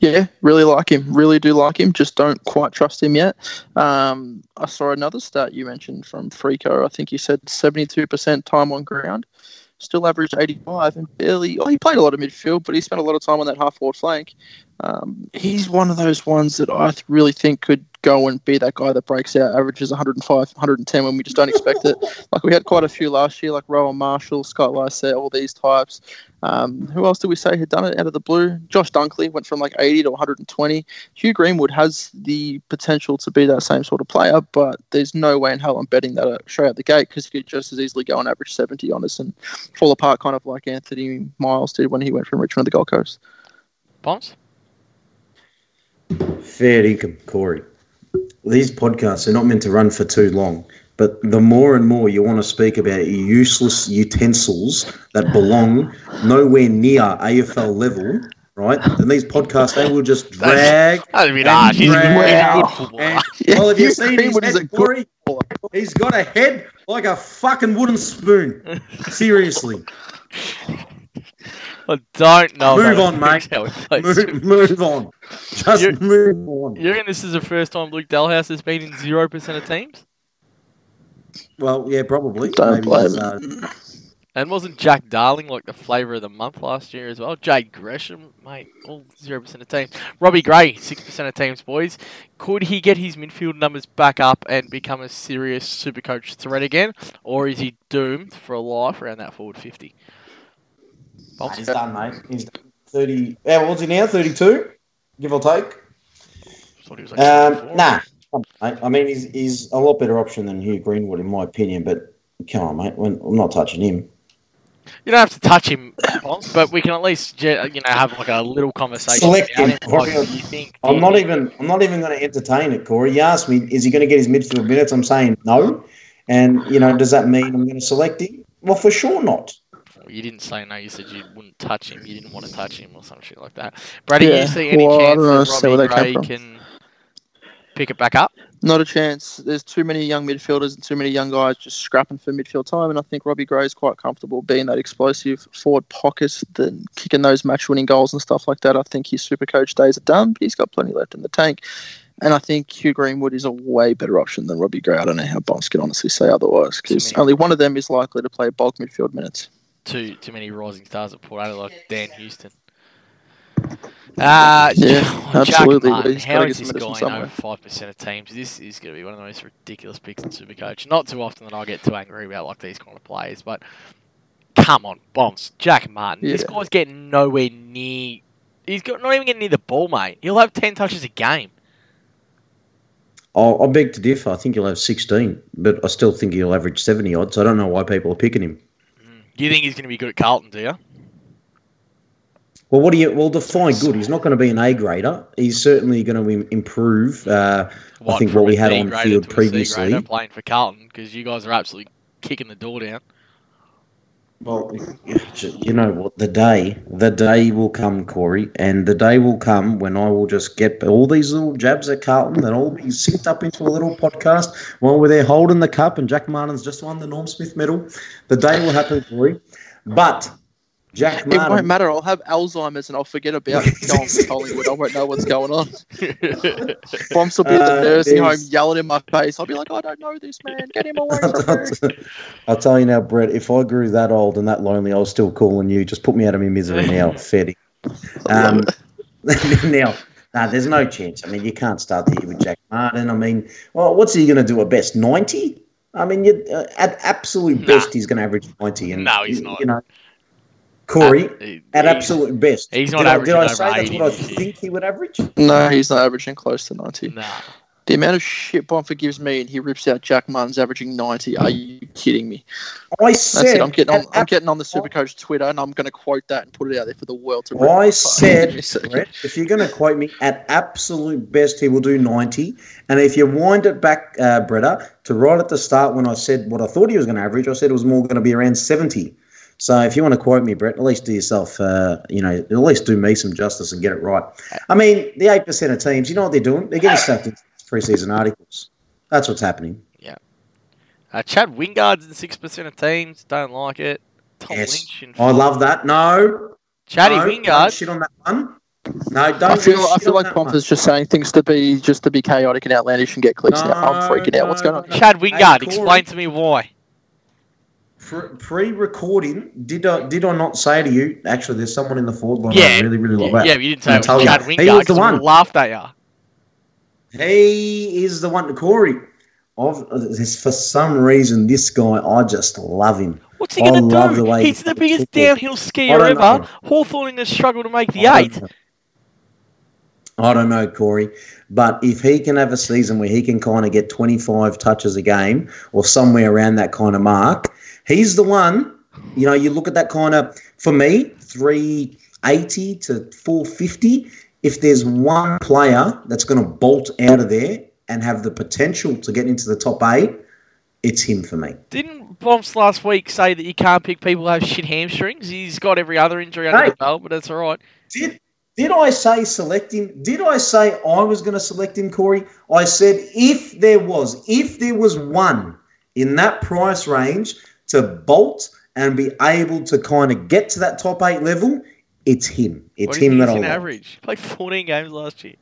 Yeah, really like him. Really do like him. Just don't quite trust him yet. Um, I saw another stat you mentioned from Frico. I think you said seventy-two percent time on ground. Still averaged eighty-five and barely... Oh, he played a lot of midfield, but he spent a lot of time on that half-forward flank. Um, he's one of those ones that I th- really think could go and be that guy that breaks out, averages one oh five, one ten when we just don't expect it. Like, we had quite a few last year, like Rowan Marshall, Scott Lysette, all these types. Um, who else did we say had done it out of the blue? Josh Dunkley went from like eighty to one twenty. Hugh Greenwood has the potential to be that same sort of player, but there's no way in hell I'm betting that straight out the gate, because he could just as easily go and average seventy on us and fall apart, kind of like Anthony Miles did when he went from Richmond to the Gold Coast. Bombs? Fair dinkum, Corey. These podcasts are not meant to run for too long, but the more and more you want to speak about useless utensils that belong nowhere near A F L level, right? And these podcasts, they will just drag. I mean, ah, he's a good footballer. Well, have you seen his head, Corey? He's got a head like a fucking wooden spoon. Seriously. I don't know. Move on, mate. Move, move on. Just you're, move on. You reckon this is the first time Luke Dalhouse has been in zero percent of teams? Well, yeah, probably. Don't Maybe blame him. Uh... And wasn't Jack Darling like the flavour of the month last year as well? Jade Gresham, mate, all zero percent of teams. Robbie Gray, six percent of teams, boys. Could he get his midfield numbers back up and become a serious Supercoach threat again? Or is he doomed for a life around that forward fifty? Nah, he's done, mate. He's done. thirty. How old's he now? thirty-two, give or take. Like um, nah. I mean, he's, he's a lot better option than Hugh Greenwood, in my opinion, but come on, mate. When, I'm not touching him. You don't have to touch him, but we can at least, you know, have like a little conversation. Select him. Like, you think, I'm not you? even I'm not even going to entertain it, Corey. You asked me, is he going to get his midfield minutes? I'm saying no. And, you know, does that mean I'm going to select him? Well, for sure not. You didn't say no. You said you wouldn't touch him. You didn't want to touch him or some shit like that. Brady, yeah. Do you see any well, chance that Robbie Gray can pick it back up? Not a chance. There's too many young midfielders and too many young guys just scrapping for midfield time, and I think Robbie Gray is quite comfortable being that explosive forward pocket, then kicking those match-winning goals and stuff like that. I think his Supercoach days are done, but he's got plenty left in the tank. And I think Hugh Greenwood is a way better option than Robbie Gray. I don't know how Bombs can honestly say otherwise, because only one of them is likely to play bulk midfield minutes. Too too many rising stars at Port Adelaide, like Dan Houston. Uh, yeah, Jack absolutely. Martin, how is this going over five percent of teams? This is going to be one of the most ridiculous picks in Supercoach. Not too often that I get too angry about like these kind of players, but come on, Bombs. Jack Martin. Yeah. This guy's getting nowhere near... He's got, not even getting near the ball, mate. He'll have ten touches a game. I'll, I'll beg to differ. I think he'll have sixteen, but I still think he'll average seventy odds. I don't know why people are picking him. Do you think he's going to be good at Carlton, do you? Well, what do you? Well, define good. He's not going to be an A grader. He's certainly going to improve. Uh, what, I think what we had on field previously. C-grader playing for Carlton, because you guys are absolutely kicking the door down. Well, you know what? The day, the day will come, Corey, and the day will come when I will just get all these little jabs at Carlton and all be synced up into a little podcast while we're there holding the cup and Jack Martin's just won the Norm Smith medal. The day will happen, Corey. But Jack Martin... It won't matter. I'll have Alzheimer's and I'll forget about going to Collingwood. I won't know what's going on. Bombs will be at the nursing uh, home yelling in my face. I'll be like, I don't know this man. Get him away from me. I'll tell you now, Brett, if I grew that old and that lonely, I was still calling you. Just put me out of my misery now, fatty. Um, now, nah, there's no chance. I mean, you can't start the year with Jack Martin. I mean, well, what's he going to do at best, ninety? I mean, you, uh, at absolute nah. best, he's going to average ninety. And, no, he's not. You know, Corey, at, he, at absolute best. He's not did averaging I, did I say that's what I think he would average? No, he's not averaging close to ninety. Nah. The amount of shit Bonford gives me and he rips out Jack Martin's averaging ninety. Are you kidding me? I said... That's it. I'm getting on, I'm getting on the Supercoach Twitter and I'm going to quote that and put it out there for the world to read. I said, Brett, if you're going to quote me, at absolute best he will do ninety. And if you wind it back, uh, Bretta, to right at the start when I said what I thought he was going to average, I said it was more going to be around seventy. So if you want to quote me, Brett, at least do yourself, uh, you know, at least do me some justice and get it right. I mean, the eight percent of teams, you know what they're doing? They're getting stuck into preseason articles. That's what's happening. Yeah. Uh, Chad Wingard's in six percent of teams. Don't like it. Tom yes. Lynch in I love that. No. Chaddy no, Wingard. Don't shit on that one. No, don't I feel, I feel like Bonford's just saying things to be just to be chaotic and outlandish and get clicks no, out. I'm freaking no, out. What's going on? No. Chad Wingard, hey, explain to me why. Pre-recording, did I did I not say to you? Actually, there's someone in the forward line. Yeah, I really, really like that. Yeah, you didn't say it was Chad Wingard. He was the one. Laughed at you. He is the one to Corey. I've, for some reason, this guy, I just love him. What's he going to do? The way He's the biggest downhill skier ever. Hawthorn has struggled to make the I eight. I don't know, Corey, but if he can have a season where he can kind of get twenty-five touches a game or somewhere around that kind of mark, he's the one, you know, you look at that kind of, for me, three eighty to four fifty, if there's one player that's going to bolt out of there and have the potential to get into the top eight, it's him for me. Didn't Bombs last week say that you can't pick people who have shit hamstrings? He's got every other injury under hey, the belt, but that's all right. Did Did I say select him? Did I say I was going to select him, Corey? I said if there was, if there was one in that price range to bolt and be able to kind of get to that top eight level, it's him. It's what him that I like. Average? He played fourteen games last year.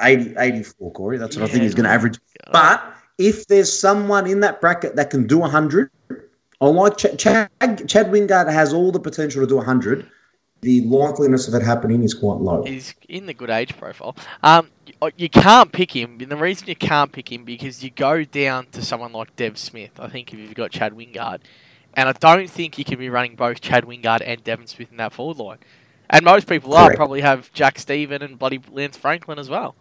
eighty, eighty-four, Corey. That's what yeah. I think he's going to average. But if there's someone in that bracket that can do one hundred, I like Ch- Chad, Chad Wingard has all the potential to do one hundred. The likeliness of it happening is quite low. He's in the good age profile. Um, you can't pick him. And the reason you can't pick him because you go down to someone like Dev Smith, I think, if you've got Chad Wingard. And I don't think you can be running both Chad Wingard and Devon Smith in that forward line. And most people Correct. are. Probably have Jack Steven and bloody Lance Franklin as well.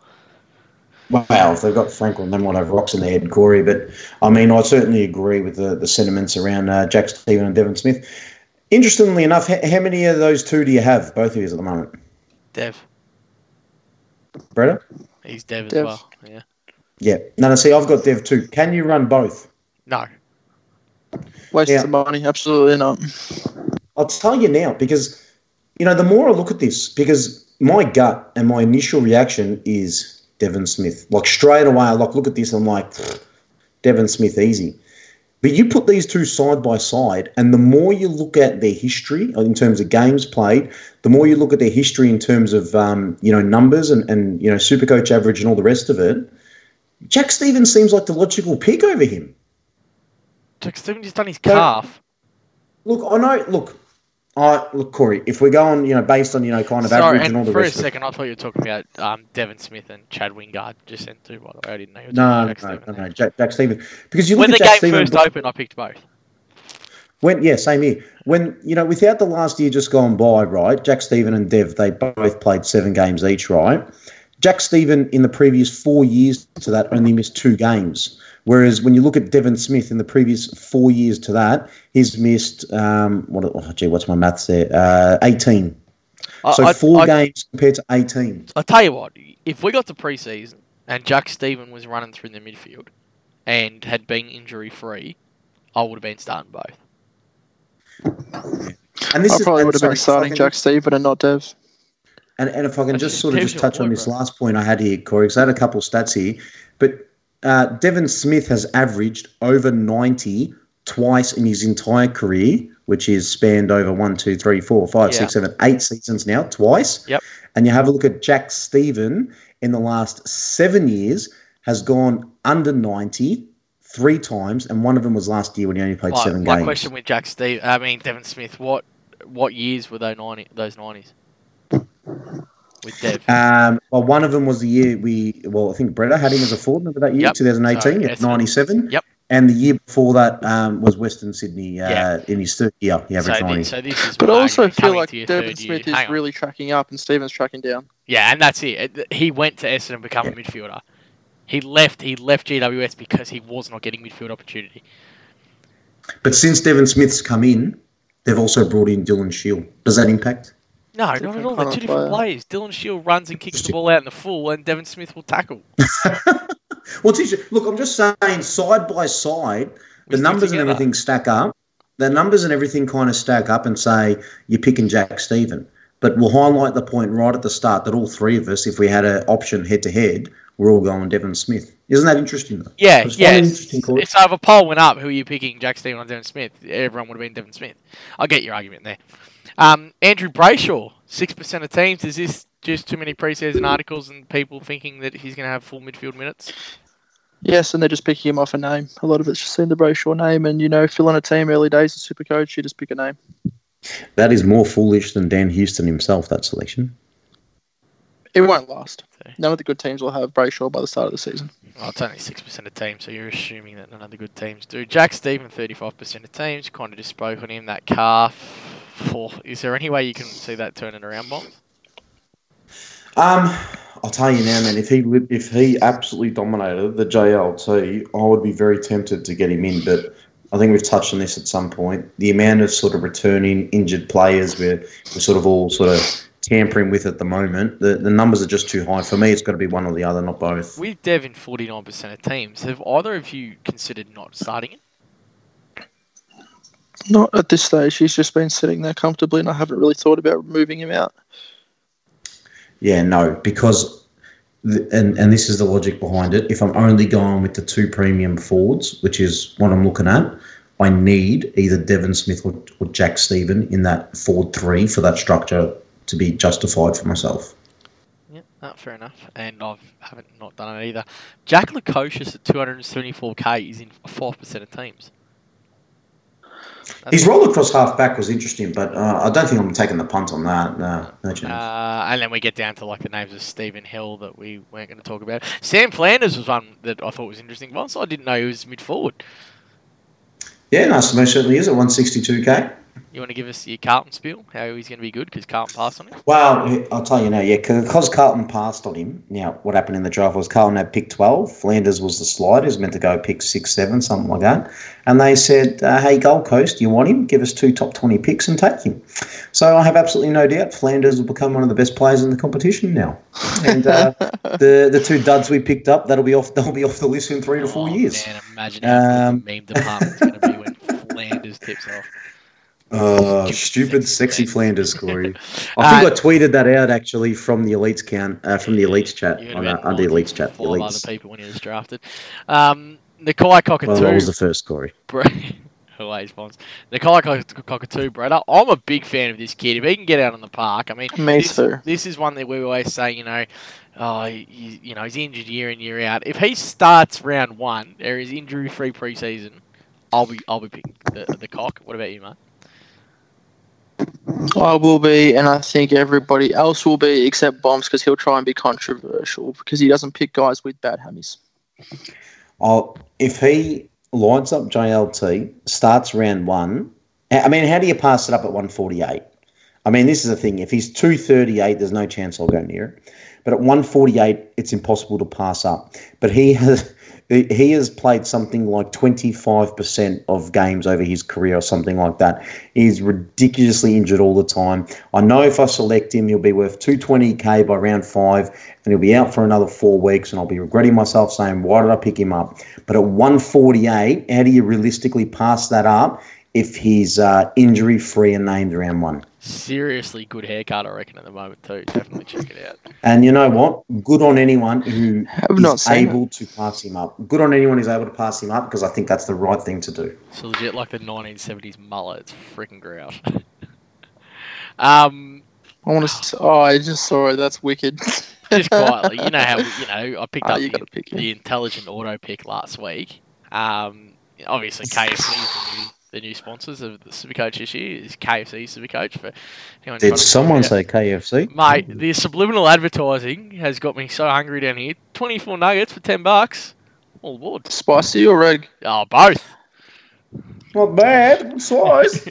Well, if they've got Franklin, then we'll have rocks in their head, Corey. But, I mean, I certainly agree with the, the sentiments around uh, Jack Steven and Devon Smith. Interestingly enough, how many of those two do you have, both of you, at the moment? Dev. Bretta? He's Dev, Dev as well, yeah. Yeah. No, no, see, I've got Dev too. Can you run both? No. Waste yeah. of money, absolutely not. I'll tell you now, because, you know, the more I look at this, because my gut and my initial reaction is Devon Smith. Like, straight away, I like, look at this, I'm like, Devon Smith, easy. But you put these two side by side, and the more you look at their history in terms of games played, the more you look at their history in terms of um, you know numbers and, and you know Supercoach average and all the rest of it, Jack Steven seems like the logical pick over him. Jack Steven just done his so, calf. Look, I know. Look, I look, Corey. If we're going, you know, based on you know kind of Sorry, average and, and all the rest. For a second, of it. I thought you were talking about um, Devon Smith and Chad Wingard. Just sent two, by the way. I didn't know. You were no, Jack no, Steven no, no, Jack, Jack Steven. Because you when look the at Jack game Steven, first but, opened, I picked both. When yeah, same here. When you know, without the last year just gone by, right? Jack Steven and Dev, they both played seven games each, right? Jack Steven in the previous four years to that only missed two games. Whereas when you look at Devon Smith in the previous four years to that, he's missed, um, what, oh, gee, what's my maths there? Uh, eighteen. I, so I, four I, games compared to eighteen. I'll tell you what, if we got to preseason and Jack Steven was running through the midfield and had been injury-free, I would have been starting both. And this I probably is, would have sorry, been starting Jack Steven and not Dev. And, and if I can That's just sort of just touch point, on this bro. last point I had here, Corey, because I had a couple stats here, but... Uh, Devon Smith has averaged over ninety twice in his entire career, which is spanned over one, two, three, four, five, yeah. six, seven, eight seasons now, twice. Yep. And you have a look at Jack Steven in the last seven years has gone under ninety three times, and one of them was last year when he only played like, seven my games. My question with Jack Steven, I mean Devon Smith, what what years were those ninety those nineties? With Dev. Um, well, one of them was the year we, well, I think Bretta had him as a forward member that year, yep. twenty eighteen, so, at ninety-seven. Yep. And the year before that um, was Western Sydney uh, yeah. in his third year. He averaged so, ninety. So this is but I also feel like Devon Smith year. is really tracking up and Steven's tracking down. Yeah, and that's it. He went to Essendon and become yeah. a midfielder. He left He left G W S because he was not getting midfield opportunity. But since Devon Smith's come in, they've also brought in Dylan Shield. Does that impact? No, different not at all. They're two different player. players. Dylan Shield runs and kicks the ball out in the full, and Devon Smith will tackle. well, look, I'm just saying, side by side, we the numbers together. and everything stack up. the numbers and everything kind of stack up and say you're picking Jack Steven. But we'll highlight the point right at the start that all three of us, if we had an option head-to-head, we're all going Devon Smith. Isn't that interesting, though? Yeah, yeah. Interesting so if a poll went up, who are you picking, Jack Steven or Devon Smith? Everyone would have been Devon Smith. I'll get your argument there. Um, Andrew Brayshaw, six percent of teams. Is this just too many preseason articles and people thinking that he's going to have full midfield minutes? Yes, and they're just picking him off a name. A lot of it's just seen the Brayshaw name and, you know, filling a team early days as Supercoach, you just pick a name. That is more foolish than Dan Houston himself, that selection. It won't last. None of the good teams will have Brayshaw by the start of the season. Well, it's only six percent of teams, so you're assuming that none of the good teams do. Jack Steven, thirty-five percent of teams. Kind of just spoke on him, that calf. Oh, is there any way you can see that turning around, Bob? Um, I'll tell you now, man, if he, if he absolutely dominated the J L T, I would be very tempted to get him in, but I think we've touched on this at some point. The amount of sort of returning injured players we're, we're sort of all sort of tampering with at the moment, the the numbers are just too high. For me, it's got to be one or the other, not both. With Dev in forty-nine percent of teams, have either of you considered not starting it? Not at this stage. He's just been sitting there comfortably, and I haven't really thought about moving him out. Yeah, no, because... And, and this is the logic behind it. If I'm only going with the two premium forwards, which is what I'm looking at, I need either Devon Smith or, or Jack Steven in that forward three for that structure to be justified for myself. Yeah, no, fair enough. And I haven't not done it either. Jack Lukosius at two hundred seventy-four K is in five percent of teams. That's His role across half-back was interesting, but uh, I don't think I'm taking the punt on that. No, no chance. Uh, and then we get down to like the names of Stephen Hill that we weren't going to talk about. Sam Flanders was one that I thought was interesting. Once I didn't know he was mid-forward. Yeah, no, Samo certainly is at one sixty-two K. You want to give us your Carlton spiel, how he's going to be good because Carlton passed on him? Well, I'll tell you now, yeah, because Carlton passed on him. Now, what happened in the draft was Carlton had pick twelve. Flanders was the slider. He was meant to go pick six, seven, something like that. And they said, uh, hey, Gold Coast, you want him? Give us two top twenty picks and take him. So I have absolutely no doubt Flanders will become one of the best players in the competition now. And uh, the the two duds we picked up, that'll be off, they'll be off the list in three oh, to four years. Man, imagine how um, the meme department's going to be when Flanders tips off. Oh, stupid, stupid sexy man. Flanders, Corey. I think uh, I tweeted that out actually from the Elites count, uh, from the Elites chat on, uh, on the Elites chat. The Elites. Other people when he was drafted. Um, Nikolai Cockatoo. Well, that was the first, Corey. Always bonds. Nikolai Cockatoo, Bretta. I'm a big fan of this kid. If he can get out on the park, I mean, Me this, too. This is one that we always say, you know, oh, you, you know, he's injured year in year out. If he starts round one, there is injury free preseason. I'll be, I'll be picking the, the cock. What about you, mate? I will be, and I think everybody else will be, except Bombs, because he'll try and be controversial because he doesn't pick guys with bad hammies. Oh, if he lines up J L T, starts round one, I mean, how do you pass it up at one forty-eight? I mean, this is the thing. If he's two thirty-eight, there's no chance I'll go near it. But at one forty-eight, it's impossible to pass up. But he has... He has played something like twenty-five percent of games over his career or something like that. He's ridiculously injured all the time. I know if I select him, he'll be worth two twenty K by round five, and he'll be out for another four weeks, and I'll be regretting myself saying, why did I pick him up? But at one forty-eight, how do you realistically pass that up if he's uh, injury-free and named round one? Seriously good haircut, I reckon, at the moment too. Definitely check it out. And you know what? Good on anyone who is able it. to pass him up. Good on anyone who's able to pass him up because I think that's the right thing to do. So legit like the nineteen seventies mullet. It's freaking grout. um, I want to. Oh, I just saw it. That's wicked. Just quietly, you know how you know I picked oh, up the, pick the intelligent auto pick last week. Um, obviously K F C. The new sponsors of the Supercoach this year is K F C Supercoach. For anyone Did someone say K F C? Mate, the subliminal advertising has got me so hungry down here. twenty-four nuggets for ten bucks. All aboard. Spicy or reg? Oh, both. Not bad. Slice.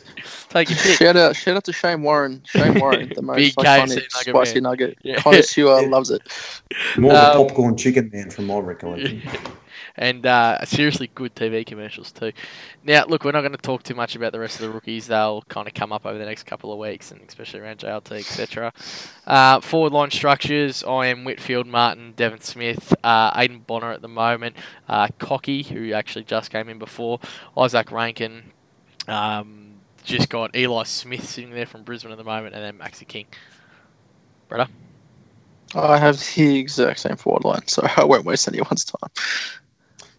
Take your pick. Shout out, shout out to Shane Warren. Shane Warren, the most Big iconic nugget spicy man. Nugget. Yeah. Connoisseur yeah. loves it. More um, the popcorn chicken man from my recollection. Yeah. And uh, seriously good T V commercials too. Now, look, we're not going to talk too much about the rest of the rookies. They'll kind of come up over the next couple of weeks, and especially around J L T, et cetera. Uh, forward line structures, I am Whitfield, Martin, Devon Smith, uh, Aiden Bonner at the moment, uh, Cocky, who actually just came in before, Isaac Rankin, Um, just got Eli Smith sitting there from Brisbane at the moment, and then Maxi King. Bretta? I have the exact same forward line, so I won't waste anyone's time.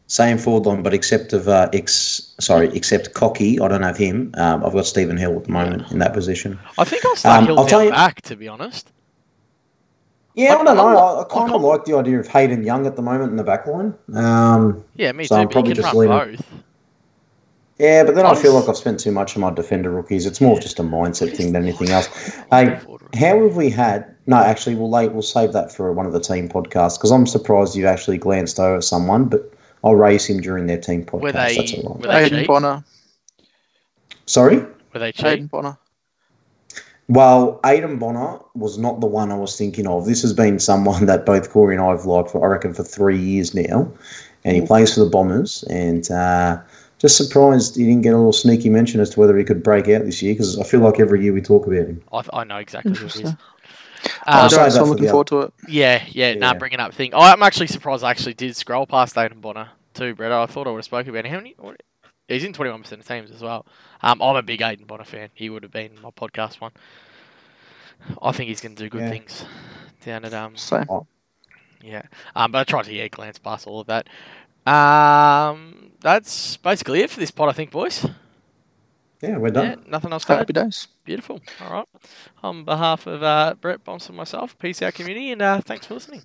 Same forward line, but except of uh, ex, sorry, except Cocky. I don't have him. Um, I've got Stephen Hill at the moment yeah. in that position. I think I'll start um, Hill I'll down you, back, to be honest. Yeah, I, I don't I, know. I, I kind of like the idea of Hayden Young at the moment in the back line. Um, yeah, me so too. I'm probably just leaving. Yeah, but then I, was, I feel like I've spent too much on my defender rookies. It's more yeah. just a mindset thing than anything else. Hey, how have we had... No, actually, we'll we'll save that for one of the team podcasts because I'm surprised you've actually glanced over someone, but I'll raise him during their team podcast. Were they, That's all right. Were they Hayden Bonner. Sorry? Were they cheap? Hayden Bonner. Well, Hayden Bonner was not the one I was thinking of. This has been someone that both Corey and I have liked, for I reckon, for three years now, and he plays for the Bombers, and... Uh, Just surprised he didn't get a little sneaky mention as to whether he could break out this year, because I feel like every year we talk about him. I, I know exactly who he is. Um, so I'm looking forward to it. Yeah, yeah, yeah. Nah, bringing up thing. I'm actually surprised I actually did scroll past Hayden Bonner too, Brett. I thought I would have spoken about him. How many, what, he's in twenty-one percent of teams as well. Um, I'm a big Hayden Bonner fan. He would have been my podcast one. I think he's going to do good yeah. things down at... um. Same. Yeah, um, but I tried to yeah, glance past all of that. Um, that's basically it for this pod, I think, boys. Yeah, we're done. Yeah, nothing else. Happy days. Beautiful. All right. On behalf of uh, Brett Bonson and myself, peace out, community, and uh, thanks for listening.